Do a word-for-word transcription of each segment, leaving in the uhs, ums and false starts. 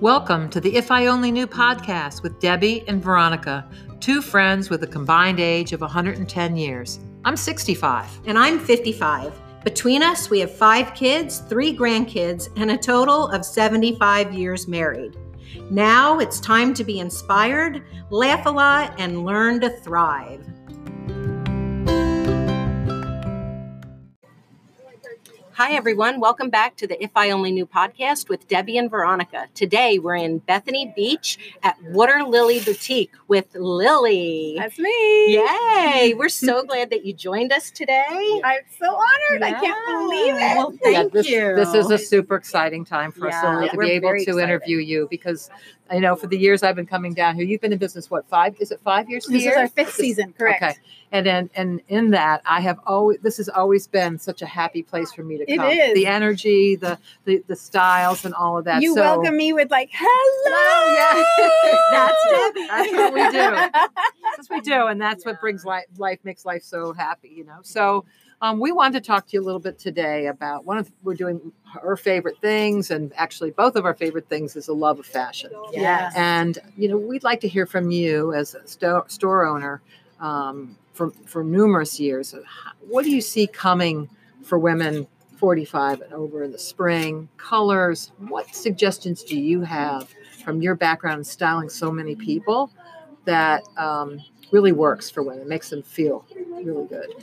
Welcome to the If I Only Knew podcast with Debbie and Veronica, two friends with a combined age of one hundred ten years. I'm sixty-five. And I'm fifty-five. Between us, we have five kids, three grandkids, and a total of seventy-five years married. Now it's time to be inspired, laugh a lot, and learn to thrive. Hi, everyone. Welcome back to the If I Only Knew podcast with Debbie and Veronica. Today, we're in Bethany Beach at Water Lily Boutique with Lily. That's me. Yay. We're so glad that you joined us today. I'm so honored. Yeah. I can't believe it. Well, thank yeah, this, you. This is a super exciting time for yeah, us to be able to excited. interview you because, you know, for the years I've been coming down here, you've been in business, what, five? Is it five years? This year? is our fifth this, season, correct. Okay. And, and, and in that, I have always, this has always been such a happy place for me to It come. is. The energy, the, the the styles, and all of that. You so, welcome me with like, hello. Oh, yeah. That's Debbie. That's what we do. That's what we do, and that's yeah. what brings life. Life makes life so happy, you know. So um, we wanted to talk to you a little bit today about one of the, we're doing her favorite things, and actually both of our favorite things is the love of fashion. Yes. And you know, we'd like to hear from you as a sto- store owner um, for for numerous years. What do you see coming for women? forty-five and over in the spring, colors. What suggestions do you have from your background in styling so many people that um, really works for women, makes them feel really good?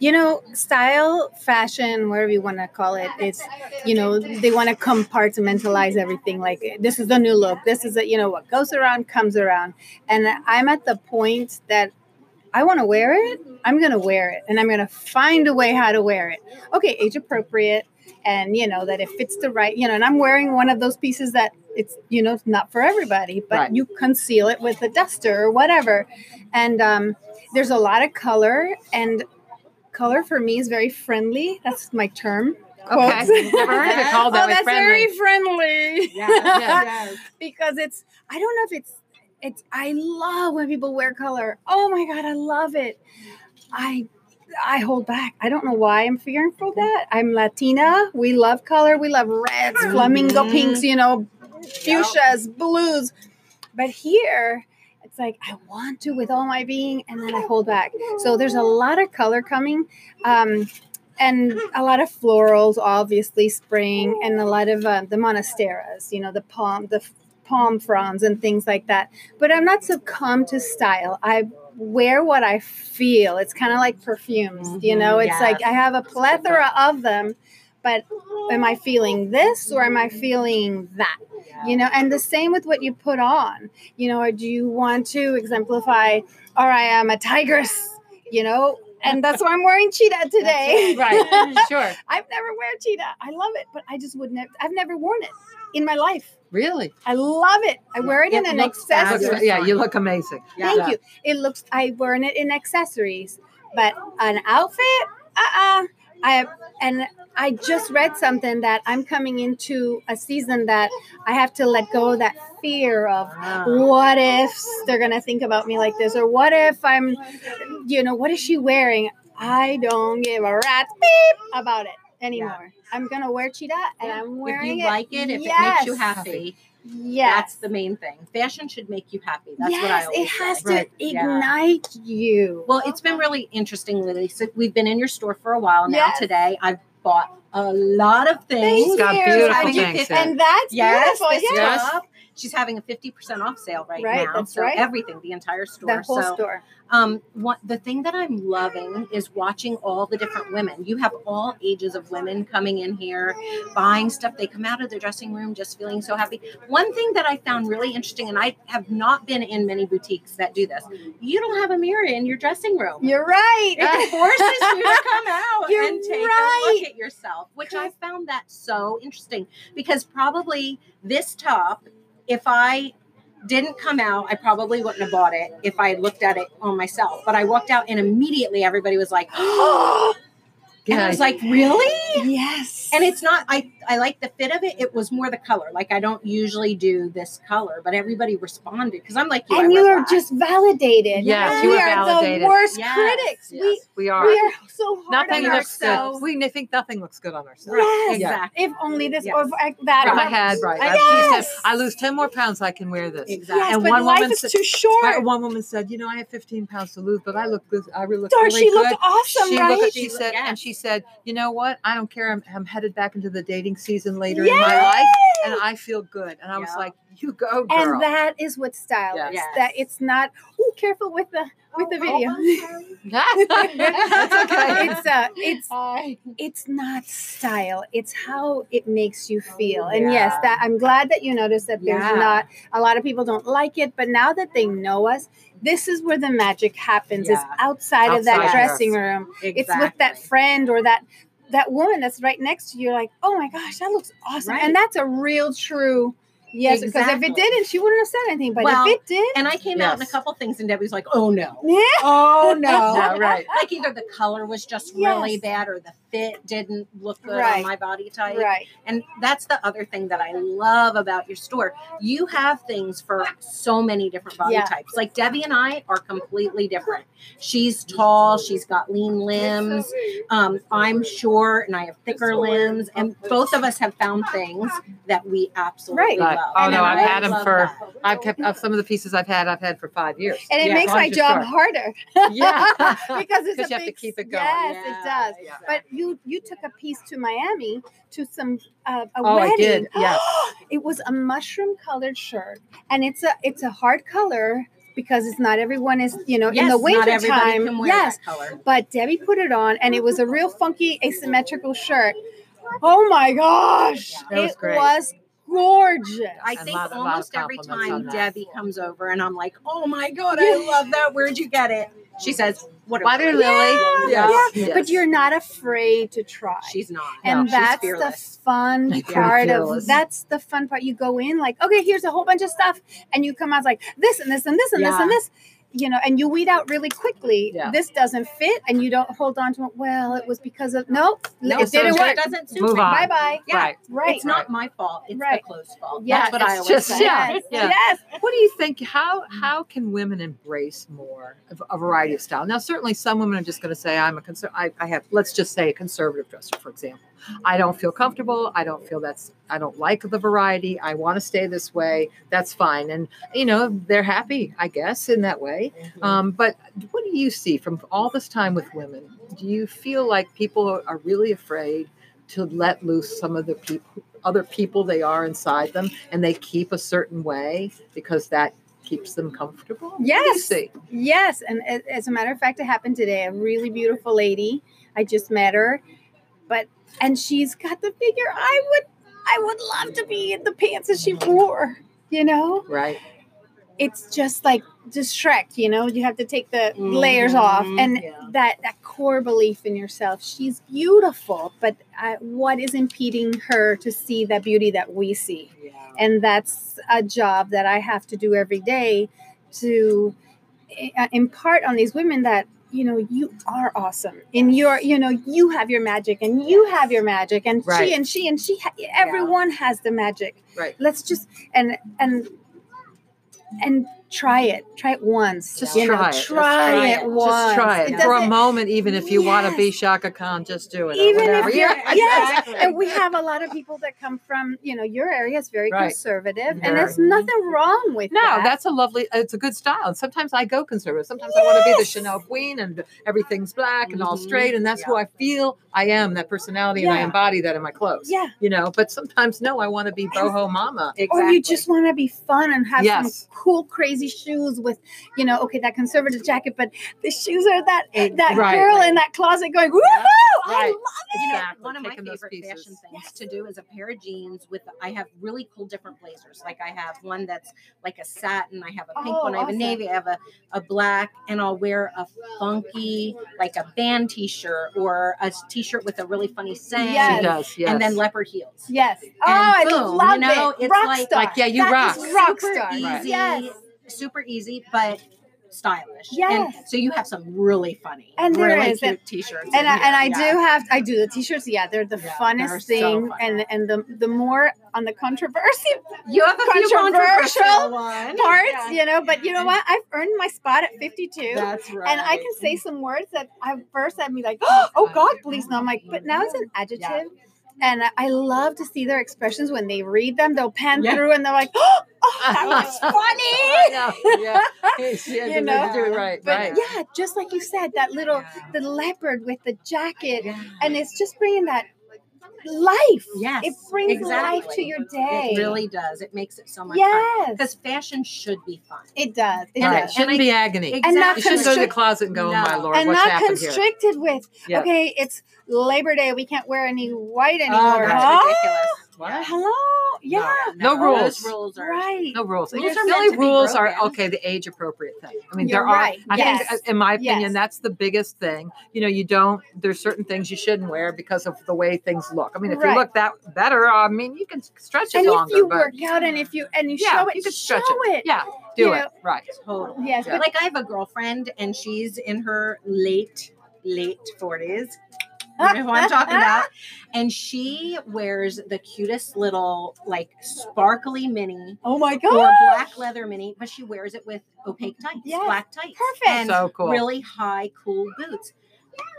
You know, style, fashion, whatever you want to call it, it's, you know, they want to compartmentalize everything. Like, this is the new look. This is, a, you know, what goes around comes around. And I'm at the point that I want to wear it, I'm going to wear it, and I'm going to find a way how to wear it. Okay, age appropriate, and, you know, that it fits the right, you know, and I'm wearing one of those pieces that it's, you know, not for everybody, but right. you conceal it with a duster or whatever. And um, there's a lot of color, and color for me is very friendly. That's my term. Okay, I've never heard it called that. Oh, that's friendly. Very friendly. Yeah, yeah, yeah. Because it's, I don't know if it's, It's, I love when people wear color. Oh my God, I love it. I I hold back. I don't know why I'm fearful of that. I'm Latina. We love color. We love reds, mm-hmm. flamingo pinks, you know, fuchsias, yep. blues. But here, it's like I want to with all my being, and then I hold back. So there's a lot of color coming. Um And a lot of florals, obviously, spring, and a lot of uh, the monasteras, you know, the palm, the palm fronds and things like that. But I'm not succumbed to style. I wear what I feel. It's kind of like perfumes, mm-hmm, you know, it's yes. like I have a plethora of them, but am I feeling this or am I feeling that, yeah. you know, and the same with what you put on, you know, or do you want to exemplify, all right, I'm a tigress, you know, and that's why I'm wearing cheetah today. Right. Sure. I've never worn cheetah. I love it, but I just wouldn't have, I've never worn it in my life. Really? I love it. I wear it, it in an accessory. Yeah, you look amazing. Yeah. Thank yeah. you. It looks, I wear it in accessories, but an outfit, uh-uh. I And I just read something that I'm coming into a season that I have to let go of that fear of wow. what if they're going to think about me like this, or what if I'm, you know, what is she wearing? I don't give a rat's beep about it anymore. Yeah. I'm going to wear cheetah and yeah. I'm wearing it. If you it. like it, if yes. it makes you happy. Yes. That's the main thing. Fashion should make you happy. That's yes, what I always say. It has say. to right. ignite yeah. you. Well, it's been really interesting, Lily. So we've been in your store for a while now yes. today. I've bought a lot of things. She's got beautiful things. And that's yes, beautiful. This yes. Top. She's having a fifty percent off sale right, right now. That's so right. everything, the entire store. The whole so, store. Um, what, the thing that I'm loving is watching all the different women. You have all ages of women coming in here, buying stuff. They come out of their dressing room just feeling so happy. One thing that I found really interesting, and I have not been in many boutiques that do this, you don't have a mirror in your dressing room. You're right. It forces you to come out You're and take right. a look at yourself, which I found that so interesting because probably this top, if I didn't come out, I probably wouldn't have bought it if I looked at it on myself. But I walked out and immediately everybody was like, oh, and I was like, really? Yes. And it's not, I, I like the fit of it. It was more the color. Like, I don't usually do this color, but everybody responded because I'm like, you. And you are just validated. Yes, you are validated. We are the worst yes, critics. Yes, we, we are. We are so hard nothing on looks ourselves. Good. We think nothing looks good on ourselves. Yes, exactly. If only this yes. or that. Right. I had, right. I, yes. I lose ten more pounds. I can wear this. Exactly. Yes, and but one life woman is said, too short. One woman said, you know, I have fifteen pounds to lose, but I look good. I really look Darn, really she good. Looked awesome, she right? Looked, she, she looked, said, yes. And she said, you know what? I don't care. I'm, I'm headed back into the dating season later Yay! In my life, and I feel good. And I was yeah. like, you go, girl. And that is what style yes. is. Yes. That it's not, ooh, careful with the with oh, the video. Oh, that's okay. It's uh, it's Hi. It's not style. It's how it makes you feel. Oh, yeah. And yes, that I'm glad that you noticed that yeah. there's not a lot of people don't like it, but now that they know us, this is where the magic happens. Yeah. It's outside, outside of that yes. dressing room. Exactly. It's with that friend or that that woman that's right next to you. You're like, oh my gosh, that looks awesome. Right. And that's a real true. Yes, because exactly. if it didn't, she wouldn't have said anything. But well, if it did, and I came yes. out in a couple things, and Debbie was like, "Oh no, yeah. oh no, yeah, right? Like either the color was just yes. really bad, or the fit didn't look good right. on my body type." Right. And that's the other thing that I love about your store. You have things for so many different body yeah. types. Like Debbie and I are completely different. She's tall. She's got lean limbs. Um, I'm short, and I have thicker limbs. And both of us have found things that we absolutely right. love. Oh and no, I've had them for, that. I've kept uh, some of the pieces I've had, I've had for five years. And it yeah. makes my job start. Harder. yeah. Because it's a you big, have to keep it going. Yes, yeah, it does. Yeah. But you you took a piece to Miami to some, uh, a oh, wedding. I did, yes. It was a mushroom colored shirt. And it's a it's a hard color because it's not everyone is, you know, yes, in the wintertime. Yes, that color. But Debbie put it on and it was a real funky asymmetrical shirt. Oh my gosh. Yeah. It was great. Was gorgeous. I think lot, almost every time Debbie comes over and I'm like, oh my God, I love that. Where'd you get it? She says, what Water Lily. Yeah, yes. yeah. Yes. But you're not afraid to try. She's not. And no, that's the fun I part of that's the fun part. You go in like, okay, here's a whole bunch of stuff. And you come out like this and this and this and yeah. this and this. You know, and you weed out really quickly. Yeah. This doesn't fit, and you don't hold on to it. Well, it was because of nope, no, it didn't work. It doesn't suit me. Bye bye. Yeah, right. right. It's not my fault. It's right. the clothes' fault. Yeah, that's what I always just, say. Yeah. Yes. Yeah. yes. What do you think? How how can women embrace more of a variety of style? Now, certainly, some women are just going to say, "I'm a conser- I, I have." Let's just say a conservative dresser, for example. I don't feel comfortable. I don't feel that's, I don't like the variety. I want to stay this way. That's fine. And, you know, they're happy, I guess, in that way. Mm-hmm. Um, but what do you see from all this time with women? Do you feel like people are really afraid to let loose some of the people, other people they are inside them, and they keep a certain way because that keeps them comfortable? Yes. Yes. And as a matter of fact, it happened today. A really beautiful lady. I just met her. But and she's got the figure I would I would love to be in the pants that she wore, you know? Right. It's just like just Shrek, you know, you have to take the mm-hmm. layers off and yeah. that, that core belief in yourself. She's beautiful, but uh, what is impeding her to see that beauty that we see? Yeah. And that's a job that I have to do every day to uh, impart on these women that, you know, you are awesome and you're, you know, you have your magic and you have your magic and right. she and she and she, ha- everyone yeah. has the magic. Right. Let's just, and, and, and try it. Try it once. Just you try know, it. Try, try it, it once. Just try it. it For a moment, even if you yes. want to be Shaka Khan, just do it. Even if you're, yeah. yes. Exactly. And we have a lot of people that come from, you know, your area is very right. conservative yeah. and there's nothing wrong with no, that. No, that's a lovely, it's a good style. And sometimes I go conservative. Sometimes yes. I want to be the Chanel queen and everything's black mm-hmm. and all straight. And that's yeah. who I feel I am, that personality. Yeah. And I embody that in my clothes. Yeah. You know, but sometimes, no, I want to be boho mama. Exactly. Or you just want to be fun and have yes. some cool, crazy shoes with, you know, okay, that conservative jacket, but the shoes are that that right, girl right. in that closet going, woohoo! Yeah, right. I love it! Exactly. You know, one of Taking my favorite fashion things yes. to do is a pair of jeans with, I have really cool different blazers. Like I have one that's like a satin, I have a pink oh, one, I have awesome. a navy, I have a, a black, and I'll wear a funky, like a band t-shirt or a t-shirt with a really funny saying. Yes. She does, yes. And then leopard heels. Yes. And oh, boom, I love you know, it. It's rock like, star. Like, yeah, you that rock. Rock star. Easy. Right. Yes. Super easy, but stylish. Yes. And so you have some really funny, and there really is. cute t-shirts. And I, and I yeah. do have, I do the t-shirts. Yeah. They're the yeah, funnest they're thing. So fun. And, and the, the more on the controversy, you have a controversial, controversial parts, yeah. you know, but you know what? I've earned my spot at fifty-two. That's right. And I can say some words that at first I'd be like, oh God, please. No, I'm like, but now it's an adjective. Yeah. And I love to see their expressions when they read them. They'll pan yeah. through and they're like, oh, that was funny. Yeah. Yeah. You know? Do it right, but right. yeah, just like you said, that little, yeah. the leopard with the jacket. Yeah. And it's just bringing that life. Yes. It brings exactly. life to your day. It really does. It makes it so much yes. fun. Because fashion should be fun. It does. It, right. does. it shouldn't and be I, agony. Exactly. And not you shouldn't go to the closet and go, no. oh my Lord, and what's happened here? And not constricted with, yep. okay, it's Labor Day. We can't wear any white anymore. Oh, that's oh. ridiculous. What? Hello? Yeah. No, no, no rules. rules are, right. No rules. rules the only rules broken. are, okay, the age appropriate thing. I mean, You're there right. are, I yes. think, in my opinion, yes. that's the biggest thing. You know, you don't, there's certain things you shouldn't wear because of the way things look. I mean, if right. you look that better, I mean, you can stretch it and longer. And if you but, work out and if you, and you yeah, show it, you can stretch it. it. Yeah. Do you it. Know. Right. Totally. Yes. Yeah. But like I have a girlfriend and she's in her late, late forties. You know who I'm talking about. And she wears the cutest little, like, sparkly mini. Oh, my God. Or black leather mini, but she wears it with opaque tights, yes. black tights. Perfect. And so cool. really high, cool boots.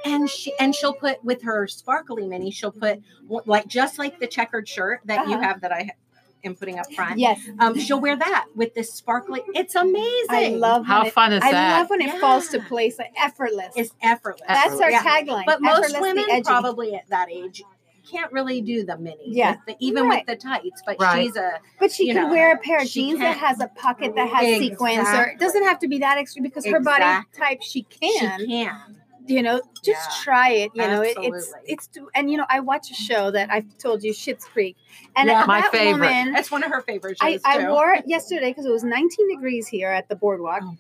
And she and she'll put, with her sparkly mini, she'll put, like, just like the checkered shirt that uh-huh. you have that I have. And putting up front. Yes. Um, she'll wear that with this sparkly. It's amazing. I love how it, fun is I that? I love when it yeah. falls to place. Like effortless. It's effortless. That's effortless. Our yeah. tagline. But most women edgy. probably at that age can't really do the mini. Yeah. With the, even right. with the tights. But right. she's a. But she can know, wear a pair of jeans can. that has a pocket that has exactly. sequins, or it doesn't have to be that extreme because exactly. her body type she can. She can. You know, just yeah. try it. You know, it, it's, it's, and you know, I watch a show that I've told you, Schitt's Creek. And yeah, my that favorite. Woman, that's one of her favorite shows. I, too. I wore it yesterday because it was nineteen degrees here at the boardwalk. Oh, wow.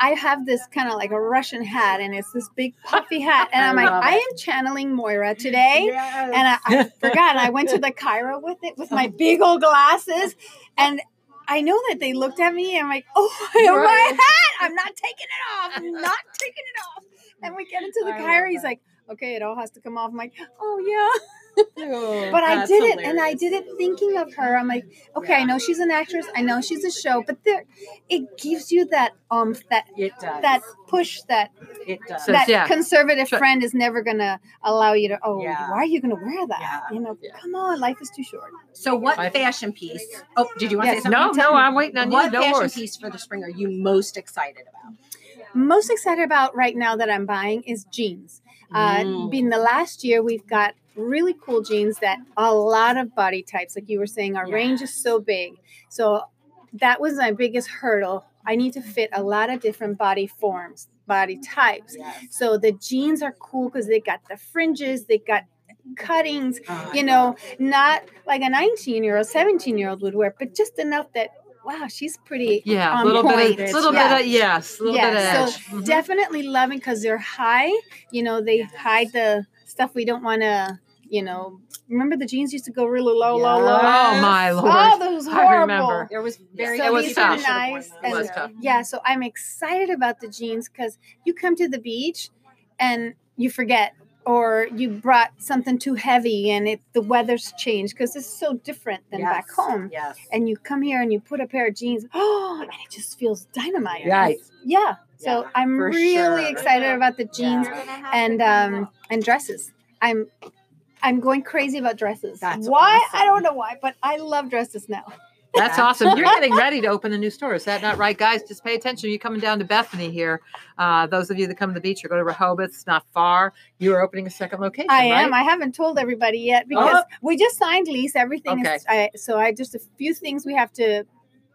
I have this kind of like a Russian hat and it's this big puffy hat. And I'm like, it. I am channeling Moira today. Yes. And I, I forgot. I went to the Cairo with it with my big old glasses. And I know that they looked at me and I'm like, oh, I have my hat. I'm not taking it off. I'm not taking it off. And we get into the Cairo. He's like, okay, it all has to come off. I'm like, oh, yeah. Ooh, but I did hilarious. it. And I did it thinking of her. I'm like, okay, yeah. I know she's an actress. I know she's a show. But there, it gives you that umph, that, that push, that, it does. that so, yeah. conservative sure. friend is never going to allow you to, oh, yeah. why are you going to wear that? Yeah. You know, yeah. come on. Life is too short. So what I, fashion piece? Oh, did you want yes, to say something? No, no, I'm waiting on what you. What fashion worse. piece for the spring are you most excited about? Most excited about right now that I'm buying is jeans. Uh, mm. Being the last year, we've got really cool jeans that a lot of body types, like you were saying, our yeah. range is so big. So that was my biggest hurdle. I need to fit a lot of different body forms, body types. Yes. So the jeans are cool because they got the fringes, they got cuttings, oh, you know, not like a nineteen-year-old, seventeen-year-old would wear, but just enough that wow, she's pretty. Yeah, a little bit of, little yeah. bit of, yes, a little yeah, bit of edge. So mm-hmm. definitely loving because they're high. You know, they yes. hide the stuff we don't want to, you know. Remember the jeans used to go really low, yes. low, low. Oh, my Lord. Oh, those horrible. I remember. There was very so it was tough. Nice. It was tough. Yeah, so I'm excited about the jeans because you come to the beach and you forget. Or you brought something too heavy and it, the weather's changed because it's so different than yes, back home. Yes. And you come here and you put a pair of jeans, oh, and it just feels dynamite. Right. Yeah. So yeah, I'm really sure. excited yeah. about the jeans yeah. and um, and dresses. I'm I'm going crazy about dresses. That's why? Awesome. I don't know why, but I love dresses now. That's awesome. You're getting ready to open a new store. Is that not right, guys? Just pay attention. You're coming down to Bethany here. Uh, those of you that come to the beach or go to Rehoboth, it's not far. You are opening a second location, I right? am. I haven't told everybody yet because oh. we just signed lease. Everything okay. is I, so I just a few things we have to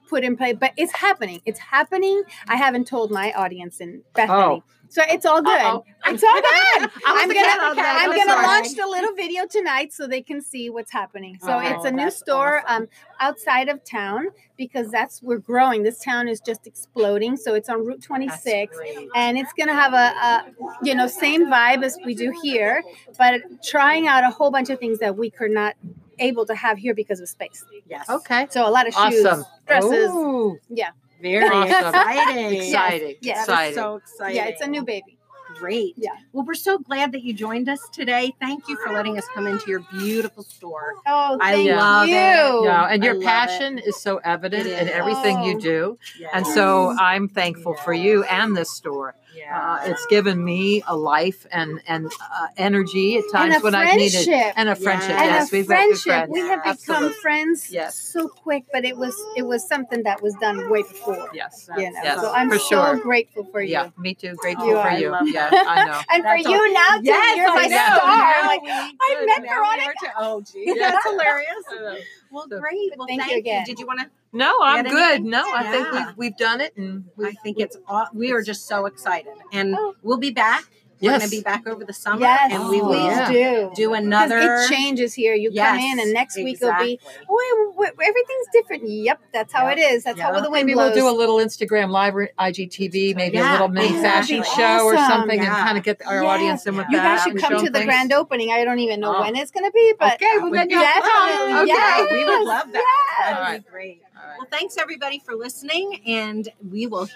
put in place. But it's happening. It's happening. I haven't told my audience in Bethany. Oh. So it's all good. Uh-oh. It's all good. I'm gonna I'm gonna sorry. launch the little video tonight so they can see what's happening. So oh, it's a new store awesome. um, outside of town because that's we're growing. This town is just exploding. So it's on Route twenty-six, and it's gonna have a, a you know same vibe as we do here, but trying out a whole bunch of things that we could not able to have here because of space. Yes. Okay. So a lot of shoes, awesome. dresses. Ooh. Yeah. Very awesome. exciting. Exciting. Yes. Exciting. So exciting. Yeah, it's a new baby. Great. Yeah. Well, we're so glad that you joined us today. Thank you for letting us come into your beautiful store. Oh, thank you. I love you. it. No, and your passion it. is so evident is. in everything oh. you do. Yes. And so I'm thankful yes. for you and this store. Yeah. Uh, it's given me a life and and uh, energy at times and a when I needed and a friendship. Yeah. And yes, a we've friendship. Got friends. We have yeah. become Absolutely. friends yes. so quick, but it was it was something that was done way before. Yes, you know? yes. So I'm for so sure. grateful for you. Yeah, me too. Grateful you for you. I love yes, I know. And that's for you awesome. now, too. Yes, you're my star. I met Veronica. Oh, gee, that's hilarious. Well, great. Well, thank you again. Did you want to? No, I'm good. No, I yeah. think we've we've done it, and we, I think we, it's all, we are just so excited, and oh. we'll be back. Yes. We're going to be back over the summer, yes. and we will yeah. do do another. It changes here. You yes. come in, and next exactly. week will be. Oh, wait, wait, everything's different. Yep, that's how yep. it is. That's yep. how the wind maybe blows. We'll do a little Instagram live, or I G T V, maybe yeah. a little mini fashion awesome. show or something, yeah. and kind of get our yeah. audience in with you that. You guys should come to the things. grand opening. I don't even know oh. when it's going to be, but okay, well then you'll come. Okay, we would love that. That'd be great. Well, thanks everybody for listening, and we will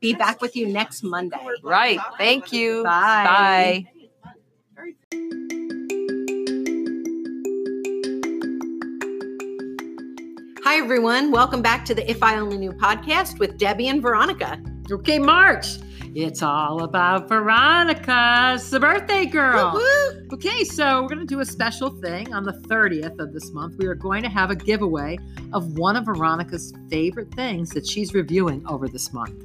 be back with you next Monday. Right. Thank you. Bye. Bye. Hi, everyone. Welcome back to the If I Only Knew podcast with Debbie and Veronica. Okay, March. It's all about Veronica's the birthday girl. Woo woo. Okay, so we're going to do a special thing on the thirtieth of this month. We are going to have a giveaway of one of Veronica's favorite things that she's reviewing over this month.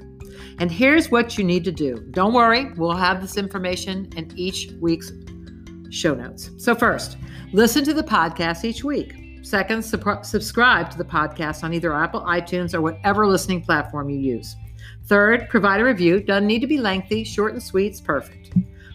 And here's what you need to do. Don't worry, we'll have this information in each week's show notes. So first, listen to the podcast each week. Second, su- subscribe to the podcast on either Apple, iTunes, or whatever listening platform you use. Third, provide a review. Doesn't need to be lengthy. Short and sweet is perfect.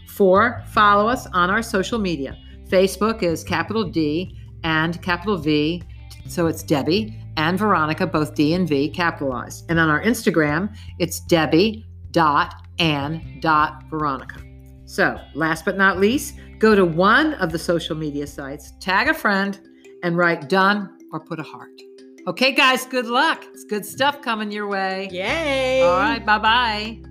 Four, follow us on our social media. Facebook is capital D and capital V. So it's Debbie and Veronica, both D and V capitalized. And on our Instagram, it's Debbie dot and dot Veronica. So last but not least, go to one of the social media sites, tag a friend, and write done or put a heart. Okay, guys, good luck. It's good stuff coming your way. Yay. All right, bye-bye.